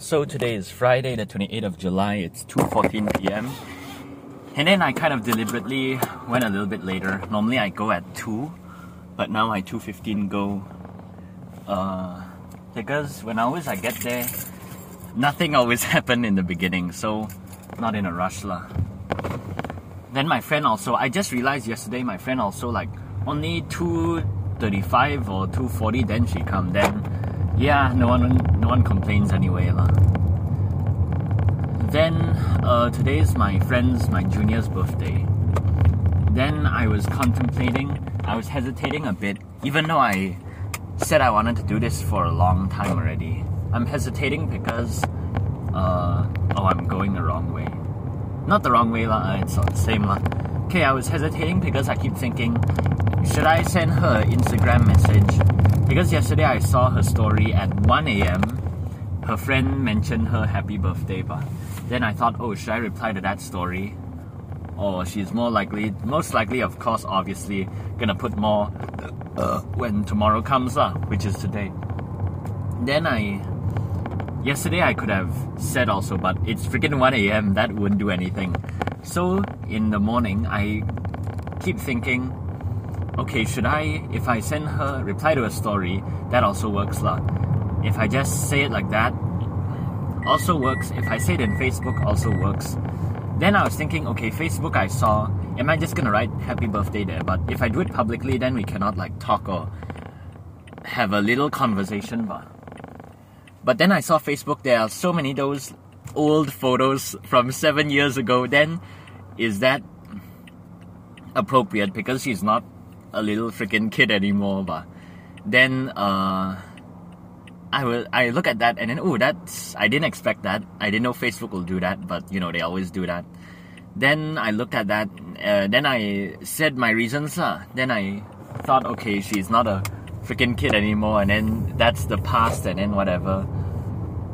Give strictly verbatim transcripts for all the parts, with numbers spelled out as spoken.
So today is Friday, the twenty-eighth of July, it's two fourteen p m And then I kind of deliberately went a little bit later. Normally I go at two, but now I two fifteen go. Uh, because when I always I get there, nothing always happened in the beginning, so not in a rush lah. Then my friend also, I just realized yesterday, my friend also like only two thirty-five or two forty, then she come then. Yeah, no one no one complains anyway lah. Then uh, today is my friend's, my junior's birthday. Then I was contemplating, I was hesitating a bit, even though I said I wanted to do this for a long time already. I'm hesitating because uh, oh, I'm going the wrong way. Not the wrong way lah, it's not the same lah. Okay, I was hesitating because I keep thinking, should I send her an Instagram message? Because yesterday I saw her story at one a m Her friend mentioned her happy birthday, but then I thought, oh, should I reply to that story? Or she's more likely, most likely, of course, obviously, gonna put more uh, when tomorrow comes lah, which is today. Then I, yesterday I could have said also, but it's freaking one a m, that wouldn't do anything. So in the morning, I keep thinking, okay, should I, if I send her, reply to a story, that also works lah. If I just say it like that, also works. If I say it in Facebook, also works. Then I was thinking, okay, Facebook I saw, am I just gonna write happy birthday there? But if I do it publicly, then we cannot like talk or have a little conversation bah. But then I saw Facebook, there are so many those old photos from seven years ago. Then is that appropriate? Because she's not a little freaking kid anymore, but then uh, I will I look at that and then, oh, that's, I didn't expect that. I didn't know Facebook will do that, but you know they always do that. Then I looked at that, uh, then I said my reasons lah. Then I thought, okay, she's not a freaking kid anymore, and then that's the past, and then whatever.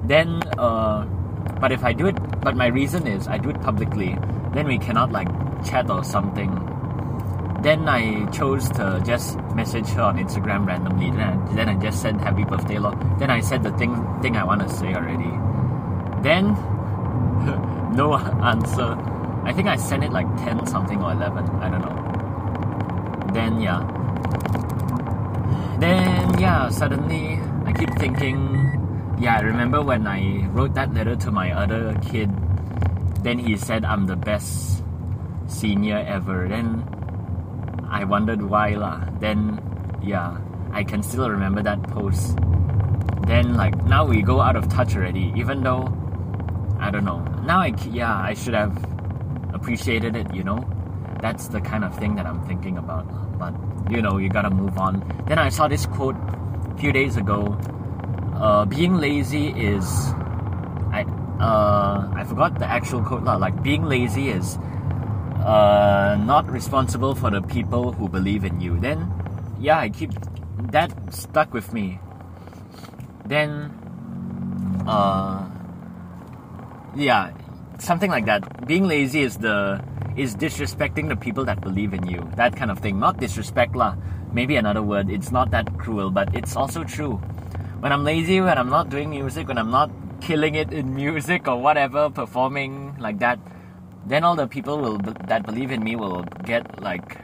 Then, uh, but if I do it, but my reason is I do it publicly, then we cannot like chat or something. Then I chose to just message her on Instagram randomly. Then I, then I just said happy birthday lor. Then I said the thing thing I want to say already. Then no answer. I think I sent it like ten something or eleven. I don't know. Then yeah. Then yeah. Suddenly I keep thinking. Yeah, I remember when I wrote that letter to my other kid. Then he said I'm the best senior ever. Then I wondered why lah. Then yeah, I can still remember that post. Then like now we go out of touch already, even though I don't know. Now I yeah, I should have appreciated it, you know. That's the kind of thing that I'm thinking about. But you know, you gotta move on. Then I saw this quote a few days ago. Uh, being lazy is I uh I forgot the actual quote lah. Like being lazy is Uh, not responsible for the people who believe in you. Then, yeah, I keep that stuck with me. Then, uh, yeah, something like that. Being lazy is the is disrespecting the people that believe in you. That kind of thing. Not disrespect lah. Maybe another word. It's not that cruel, but it's also true. When I'm lazy, when I'm not doing music, when I'm not killing it in music or whatever, performing like that, then all the people will that believe in me will get like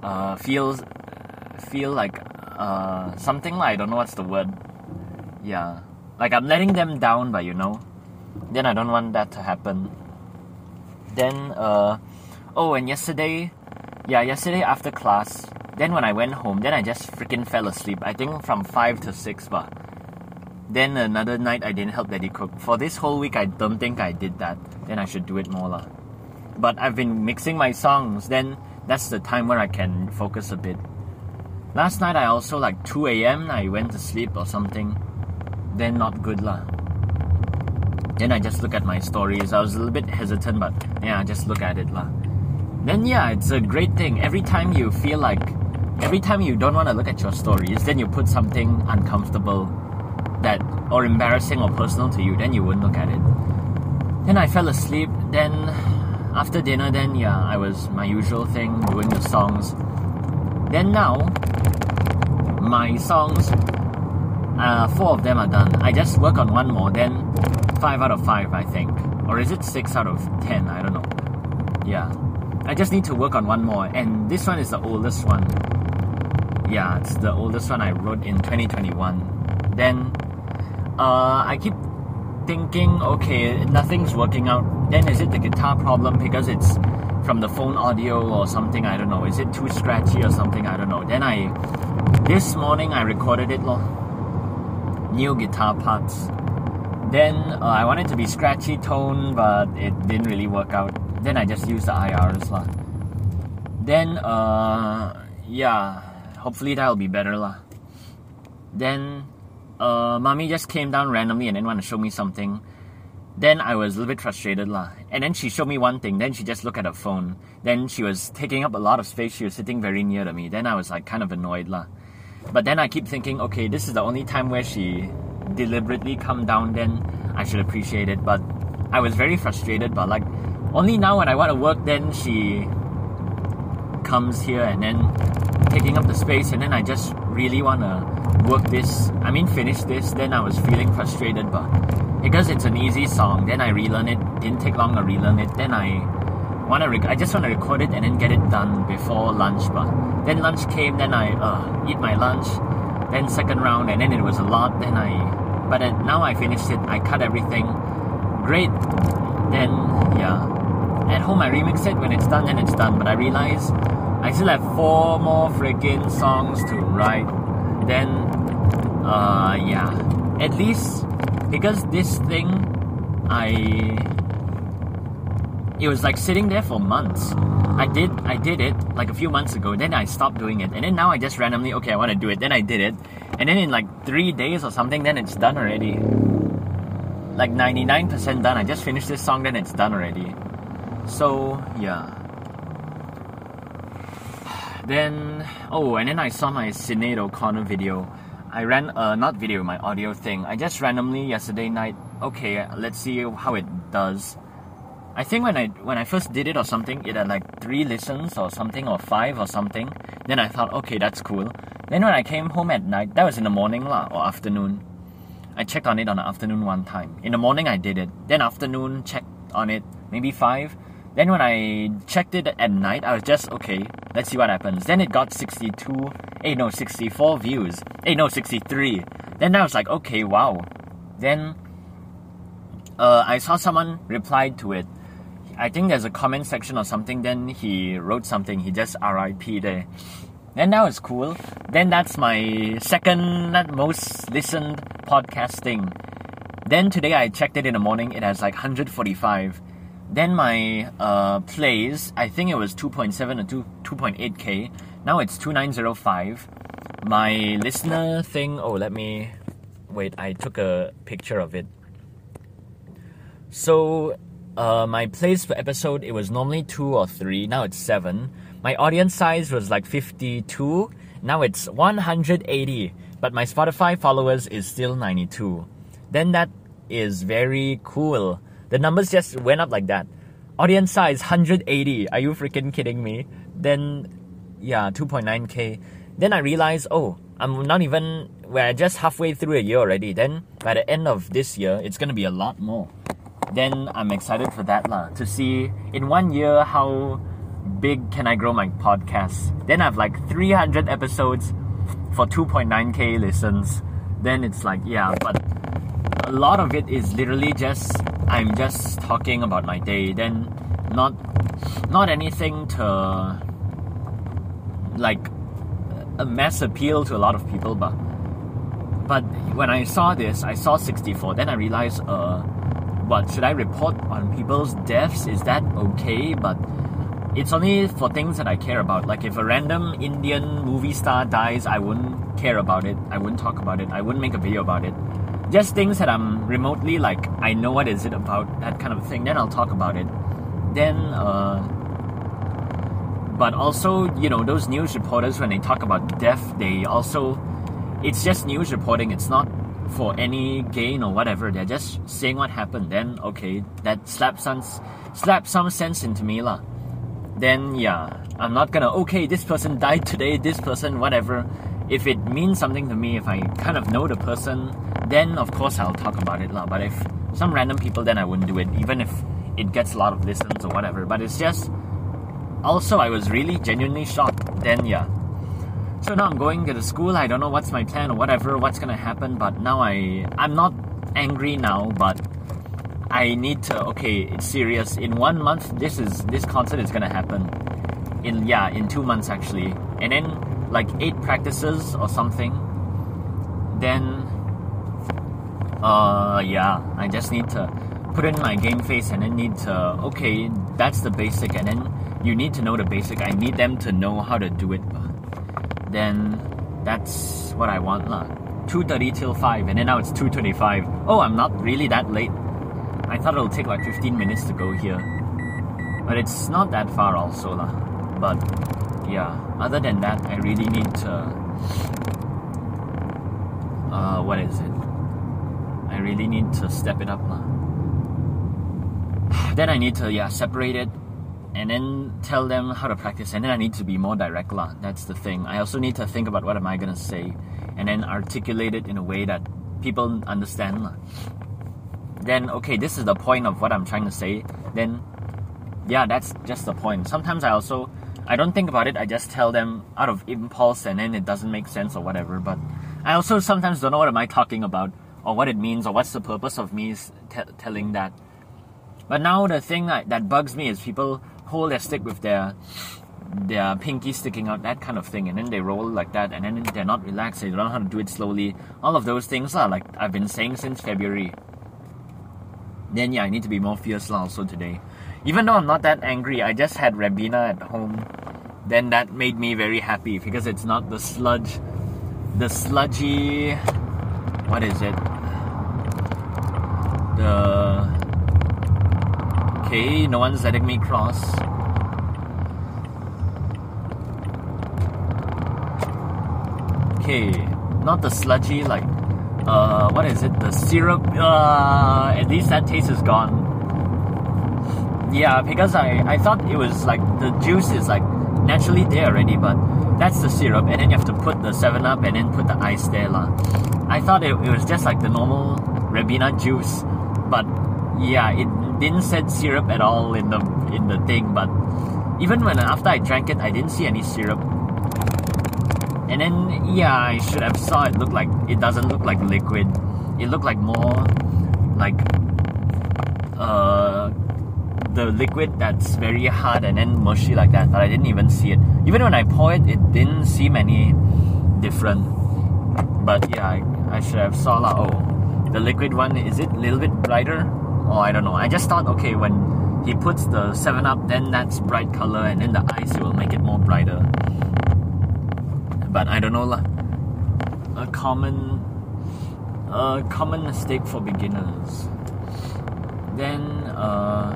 uh, feels feel like uh, something like, I don't know what's the word. Yeah, like I'm letting them down, but you know, then I don't want that to happen. Then uh, oh, and yesterday, yeah, yesterday after class, then when I went home, then I just freaking fell asleep. I think from five to six, but then another night I didn't help Daddy cook. For this whole week I don't think I did that. Then I should do it more lah. But I've been mixing my songs. Then that's the time where I can focus a bit. Last night I also like two a m I went to sleep or something. Then not good lah. Then I just look at my stories. I was a little bit hesitant, but yeah, I just look at it lah. Then yeah, it's a great thing. Every time you feel like, every time you don't want to look at your stories, then you put something uncomfortable that or embarrassing or personal to you, then you wouldn't look at it. Then I fell asleep. Then after dinner, then yeah, I was my usual thing, doing the songs. Then now my songs Uh, four of them are done. I just work on one more, then five out of five, I think. Or is it six out of ten? I don't know. Yeah. I just need to work on one more, and this one is the oldest one. Yeah, it's the oldest one I wrote in twenty twenty-one. Then, uh, I keep thinking, okay, nothing's working out. Then is it the guitar problem because it's from the phone audio or something? I don't know. Is it too scratchy or something? I don't know. Then I, this morning I recorded it, lor. New guitar parts. Then uh, I wanted to be scratchy tone, but it didn't really work out. Then I just used the I Rs, lah. Then uh yeah, hopefully that'll be better, lah. Then uh mommy just came down randomly and then wanted to show me something. Then I was a little bit frustrated, lah. And then she showed me one thing. Then she just looked at her phone. Then she was taking up a lot of space. She was sitting very near to me. Then I was like kind of annoyed, lah. But then I keep thinking, okay, this is the only time where she deliberately come down, then I should appreciate it. But I was very frustrated, but like only now when I want to work, then she comes here and then taking up the space, and then I just really want to work this, I mean finish this. Then I was feeling frustrated, but because it's an easy song, then I relearn it, didn't take long to relearn it. Then I want to rec- I just want to record it and then get it done before lunch, but then lunch came, then I uh, eat my lunch, then second round, and then it was a lot. Then I, but then now I finished it, I cut everything, great. Then yeah, at home I remix it. When it's done, then it's done. But I realize I still have four more freaking songs to write. Then uh yeah, at least because this thing I. It was like sitting there for months. I did I did it like a few months ago, then I stopped doing it, and then now I just randomly, okay, I want to do it, then I did it, and then in like three days or something, then it's done already. Like ninety-nine percent done. I just finished this song, then it's done already. So yeah. Then oh, and then I saw my Sinead O'Connor video. I ran uh not video, my audio thing. I just randomly yesterday night, okay, let's see how it does. I think when I when I first did it or something, it had like three listens or something, or five or something. Then I thought, okay, that's cool. Then when I came home at night, that was in the morning lah, or afternoon. I checked on it on the afternoon one time. In the morning I did it. Then afternoon checked on it, maybe five. Then when I checked it at night, I was just, okay, let's see what happens. Then it got sixty-two, eh no, sixty-four views. Eh no, sixty-three. Then I was like, okay, wow. Then uh, I saw someone replied to it. I think there's a comment section or something, then he wrote something, he just R I P there. Then that was cool. Then that's my second most listened podcast thing. Then today I checked it in the morning, it has like one hundred forty-five. Then my uh, plays, I think it was two point seven or two point eight K. Now it's two nine zero five. My listener thing, oh let me, wait, I took a picture of it. So Uh, my plays per episode, it was normally two or three, now it's seven. My audience size was like fifty-two, now it's one hundred eighty, but my Spotify followers is still ninety-two. Then that is very cool. The numbers just went up like that. Audience size one hundred eighty, are you freaking kidding me? Then, yeah, two point nine K. Then I realized, oh, I'm not even, we're just halfway through a year already. Then, by the end of this year, it's gonna be a lot more. Then I'm excited for that lah, to see in one year how big can I grow my podcast. Then I have like three hundred episodes for two point nine K listens. Then it's like, yeah, but a lot of it is literally just, I'm just talking about my day. Then not not anything to like a mass appeal to a lot of people. But, but when I saw this, I saw sixty-four. Then I realized, uh... but should I report on people's deaths? Is that okay? But it's only for things that I care about. Like if a random Indian movie star dies, I wouldn't care about it. I wouldn't talk about it. I wouldn't make a video about it. Just things that I'm remotely like, I know what is it about, that kind of thing. Then I'll talk about it. Then, uh... but also, you know, those news reporters, when they talk about death, they also... it's just news reporting. It's not for any gain or whatever, they're just saying what happened. Then okay, that slapped some, slapped some sense into me lah. Then yeah, I'm not gonna, okay, this person died today, this person whatever, if it means something to me, if I kind of know the person, then of course I'll talk about it lah. But if some random people, then I wouldn't do it, even if it gets a lot of listens or whatever. But it's just, also I was really genuinely shocked then, yeah. So now I'm going to the school, I don't know what's my plan or whatever, what's gonna happen, but now I, I'm not angry now, but I need to, okay, it's serious, in one month, this is, this concert is gonna happen. In, yeah, in two months actually. And then, like, eight practices or something. Then, uh, yeah, I just need to put in my game face and then need to, okay, that's the basic, and then you need to know the basic. I need them to know how to do it. Then that's what I want lah. two thirty till five, and then now it's two twenty-five. Oh, I'm not really that late. I thought it'll take like fifteen minutes to go here. But it's not that far also lah. But yeah, other than that, I really need to... Uh, what is it? I really need to step it up lah. Then I need to, yeah, separate it and then tell them how to practice, and then I need to be more direct lah. That's the thing. I also need to think about what am I gonna say and then articulate it in a way that people understand lah. Then, okay, this is the point of what I'm trying to say. Then, yeah, that's just the point. Sometimes I also, I don't think about it, I just tell them out of impulse and then it doesn't make sense or whatever, but I also sometimes don't know what am I talking about or what it means or what's the purpose of me t- telling that. But now the thing that, that bugs me is people hold their stick with their their pinky sticking out, that kind of thing, and then they roll like that, and then they're not relaxed, they don't know how to do it slowly. All of those things are like I've been saying since February. Then yeah, I need to be more fierce lah also today. Even though I'm not that angry, I just had Rabina at home. Then that made me very happy because it's not the sludge, the sludgy, what is it? The... Okay, no one's letting me cross. Okay, not the sludgy, like, uh, what is it? The syrup, uh, at least that taste is gone. Yeah, because I, I thought it was like, the juice is like naturally there already, but that's the syrup, and then you have to put the seven up and then put the ice there lah. I thought it, it was just like the normal Rabina juice, but yeah, it didn't said syrup at all in the in the thing, but even when after I drank it, I didn't see any syrup. And then yeah, I should have saw it look like, it doesn't look like liquid. It looked like more like uh the liquid that's very hard and then mushy like that. But I didn't even see it. Even when I poured it, it didn't seem any different. But yeah, I, I should have saw like, oh, the liquid one, is it a little bit brighter? Oh, I don't know. I just thought, okay, when he puts the seven up, then that's bright color, and then the ice will make it more brighter. But I don't know lah. A common, a common mistake for beginners. Then, uh,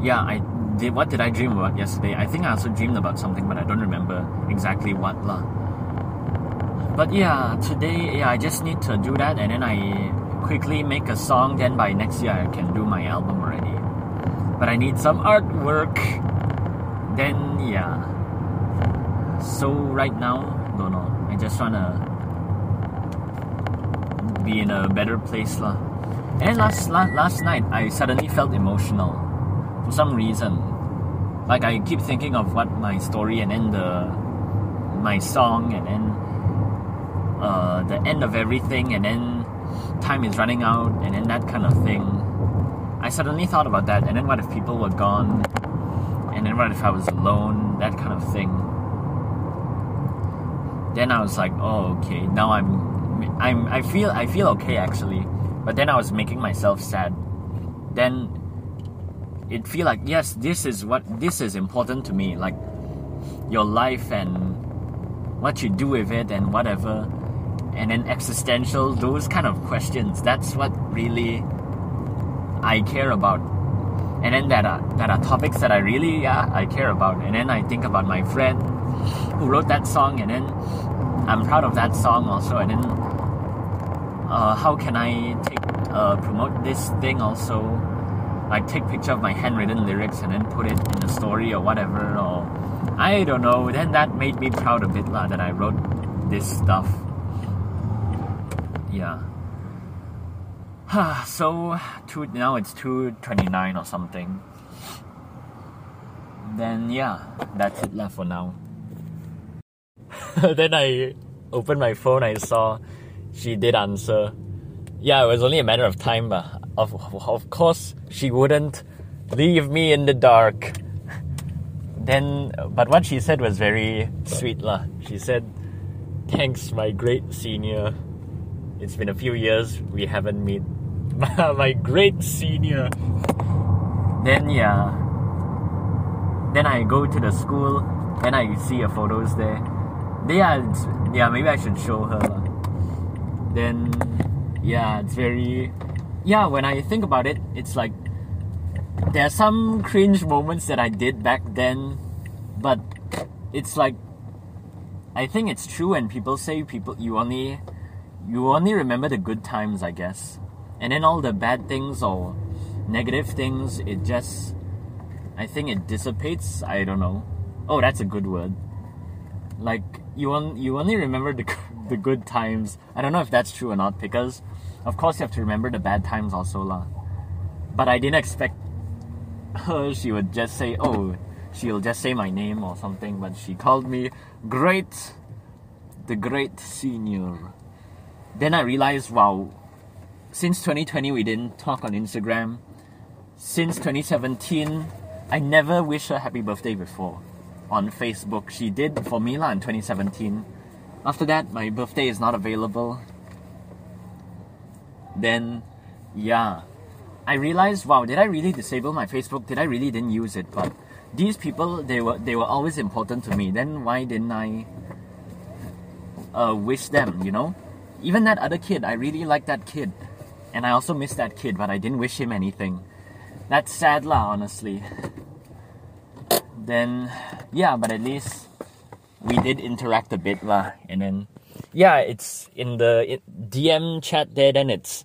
yeah, I did. What did I dream about yesterday? I think I also dreamed about something, but I don't remember exactly what lah. But yeah, today, yeah, I just need to do that, and then I quickly make a song, then by next year I can do my album already. But I need some artwork. Then yeah. So right now, don't know. I just wanna be in a better place lah. And last, last last night I suddenly felt emotional for some reason. Like I keep thinking of what my story and then the my song and then uh, the end of everything and then time is running out and then that kind of thing. I suddenly thought about that, and then what if people were gone, and then what if I was alone, that kind of thing. Then I was like, oh okay, now I'm I'm I feel I feel okay actually, but then I was making myself sad. Then it feel like, yes, this is what this is important to me, like your life and what you do with it and whatever. And then existential, those kind of questions. That's what really I care about. And then there are, there are topics that I really, yeah, I care about. And then I think about my friend who wrote that song. And then I'm proud of that song also. And then uh, how can I take, uh, promote this thing also? Like take picture of my handwritten lyrics and then put it in a story or whatever. Or I don't know, then that made me proud a bit lah, that I wrote this stuff. Yeah. So two, now it's two twenty-nine or something. Then yeah, that's it lah for now. Then I opened my phone, I saw she did answer. Yeah, it was only a matter of time. Uh, of, of course, she wouldn't leave me in the dark. Then, but what she said was very sweet lah. She said, "Thanks, my great senior. It's been a few years we haven't met." My great senior. Then yeah. Then I go to the school, and I see her photos there. Yeah, yeah. Maybe I should show her. Then, yeah, it's very. Yeah, when I think about it, it's like there are some cringe moments that I did back then, but it's like I think it's true when people say people you only you only remember the good times, I guess, and then all the bad things or negative things, it just I think it dissipates. I don't know. Oh, that's a good word. Like you on, you only remember the the good times. I don't know if that's true or not, because of course you have to remember the bad times also lah. But I didn't expect her, she would just say, oh, she'll just say my name or something, but she called me great, the great senior. Then I realized, wow, since twenty twenty we didn't talk on Instagram. Since twenty seventeen, I never wished her happy birthday before on Facebook. She did for me lah in twenty seventeen. After that, my birthday is not available. Then, yeah, I realized, wow, did I really disable my Facebook? Did I really didn't use it? But these people, they were they were always important to me. Then why didn't I uh, wish them, you know? Even that other kid, I really liked that kid. And I also missed that kid, but I didn't wish him anything. That's sad lah, honestly. Then, yeah, but at least we did interact a bit lah. And then, yeah, it's in the D M chat there, then it's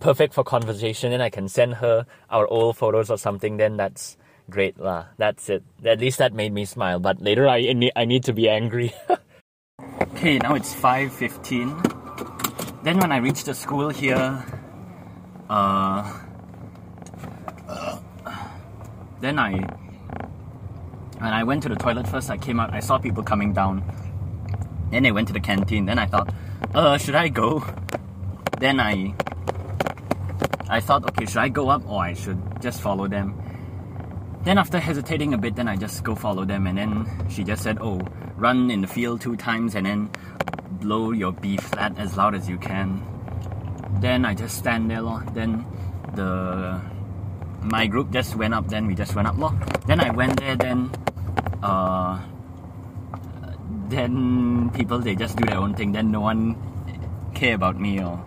perfect for conversation. Then I can send her our old photos or something. Then that's great lah. That's it. At least that made me smile. But later I I need to be angry. Okay, now it's five fifteen. Then when I reach the school here, uh, then I when I went to the toilet first. I came out. I saw people coming down. Then they went to the canteen. Then I thought, uh, should I go? Then I, I thought, okay, should I go up or I should just follow them? Then after hesitating a bit, then I just go follow them. And then she just said, oh, run in the field two times and then blow your B flat as loud as you can. Then I just stand there, lor. Then the my group just went up. Then we just went up, lor. Then I went there. Then, uh. Then people, they just do their own thing. Then no one care about me or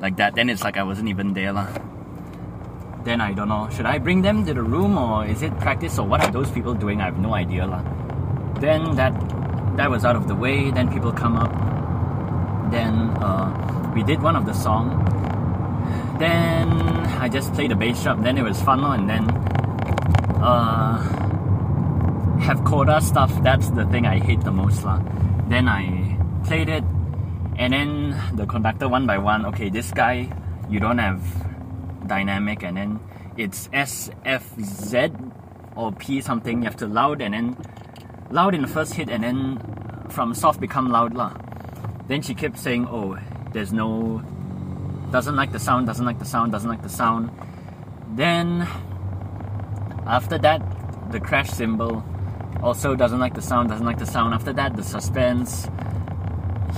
like that. Then it's like I wasn't even there lah. Then I don't know, should I bring them to the room or is it practice or what are those people doing? I have no idea lah. Then that that was out of the way. Then people come up. Then uh, we did one of the song. Then I just played the bass drum. Then it was fun lah. And then uh. have coda stuff, that's the thing I hate the most lah. Then I played it, and then the conductor one by one, okay, this guy, you don't have dynamic, and then it's S, F, Z, or P something, you have to loud, and then loud in the first hit, and then from soft become loud lah. Then she kept saying, oh, there's no, doesn't like the sound, doesn't like the sound, doesn't like the sound. Then, after that, the crash cymbal, also doesn't like the sound, doesn't like the sound. After that, the suspense,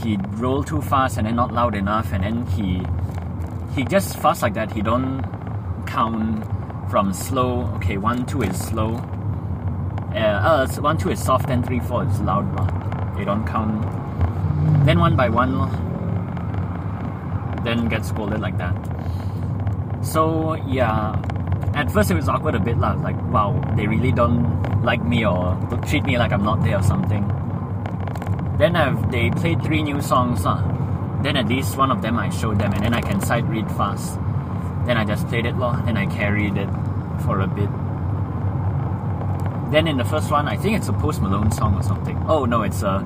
he rolled too fast and then not loud enough, and then he he just fast like that. He don't count from slow. Okay, one, two is slow. Uh, uh one, two is soft, then three, four is loud. They don't count. Then one by one, then get scolded like that. So yeah, at first it was awkward a bit lah. Like wow, they really don't like me or treat me like I'm not there or something. Then I've, they played three new songs lah. Then at least one of them I showed them, and then I can sight read fast. Then I just played it lah. Then I carried it for a bit. Then in the first one, I think it's a Post Malone song or something. Oh no, it's a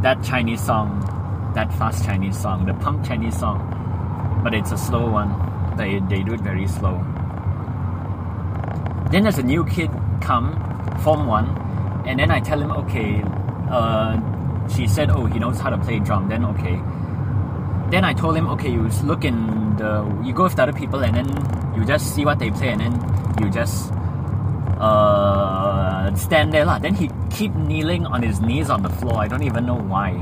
that Chinese song, that fast Chinese song, the punk Chinese song, but it's a slow one. They they do it very slow. Then there's a new kid come, form one, and then I tell him, okay, uh, she said, oh, he knows how to play drum. Then okay, then I told him, okay, you look in the, you go with other people and then you just see what they play and then you just. Uh, stand there lah. Then he keep kneeling on his knees on the floor. I don't even know why.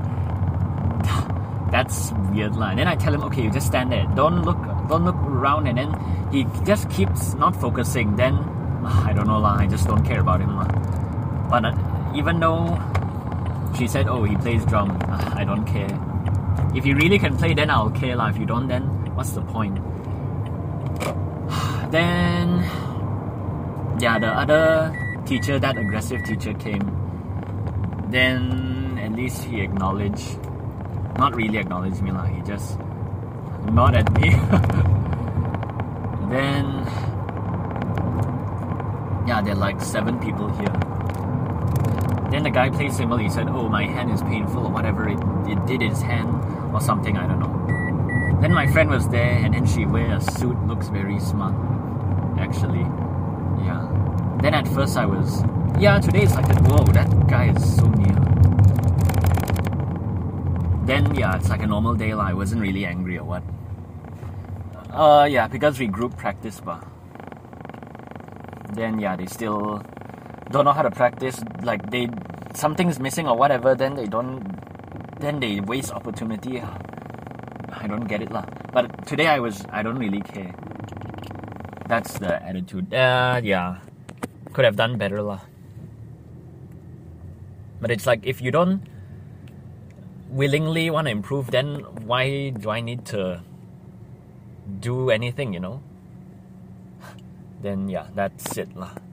That's weird lah. And then I tell him, okay, you just stand there. Don't look, don't look around. And then he just keeps not focusing. Then uh, I don't know lah. I just don't care about him lah. But uh, even though she said, oh, he plays drum, uh, I don't care. If he really can play, then I'll care lah. If you don't, then what's the point? Then. Yeah, the other teacher, that aggressive teacher came. Then at least he acknowledged, not really acknowledged me lah. He just nodded at me. Then yeah, there are like seven people here. Then the guy played cymbal. He said, "Oh, my hand is painful," or whatever it, it did his hand or something. I don't know. Then my friend was there, and then she wear a suit, looks very smart, actually. Yeah. Then at first I was, yeah, today is like, whoa, that guy is so near. Then yeah, it's like a normal day. Like, I wasn't really angry or what. Uh, yeah, because we group practice bah. Then yeah, they still don't know how to practice. Like they, something's missing or whatever. Then they don't. Then they waste opportunity. I don't get it lah. But today I was, I don't really care. That's the attitude. Uh, yeah. Could have done better lah. But it's like, if you don't willingly want to improve, then why do I need to do anything, you know? Then yeah, that's it lah.